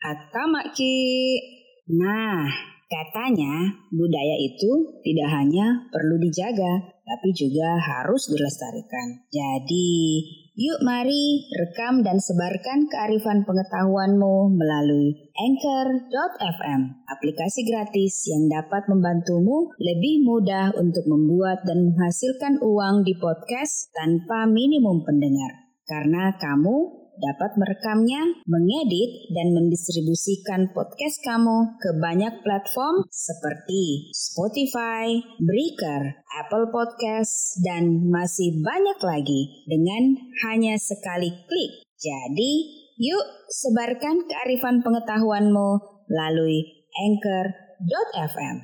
Atamaki. Nah, katanya budaya itu tidak hanya perlu dijaga, tapi juga harus dilestarikan. Jadi, yuk mari rekam dan sebarkan kearifan pengetahuanmu melalui Anchor.fm, aplikasi gratis yang dapat membantumu lebih mudah untuk membuat dan menghasilkan uang di podcast tanpa minimum pendengar. Karena kamu dapat merekamnya, mengedit, dan mendistribusikan podcast kamu ke banyak platform seperti Spotify, Breaker, Apple Podcast, dan masih banyak lagi dengan hanya sekali klik. Jadi, yuk sebarkan kearifan pengetahuanmu melalui Anchor.fm.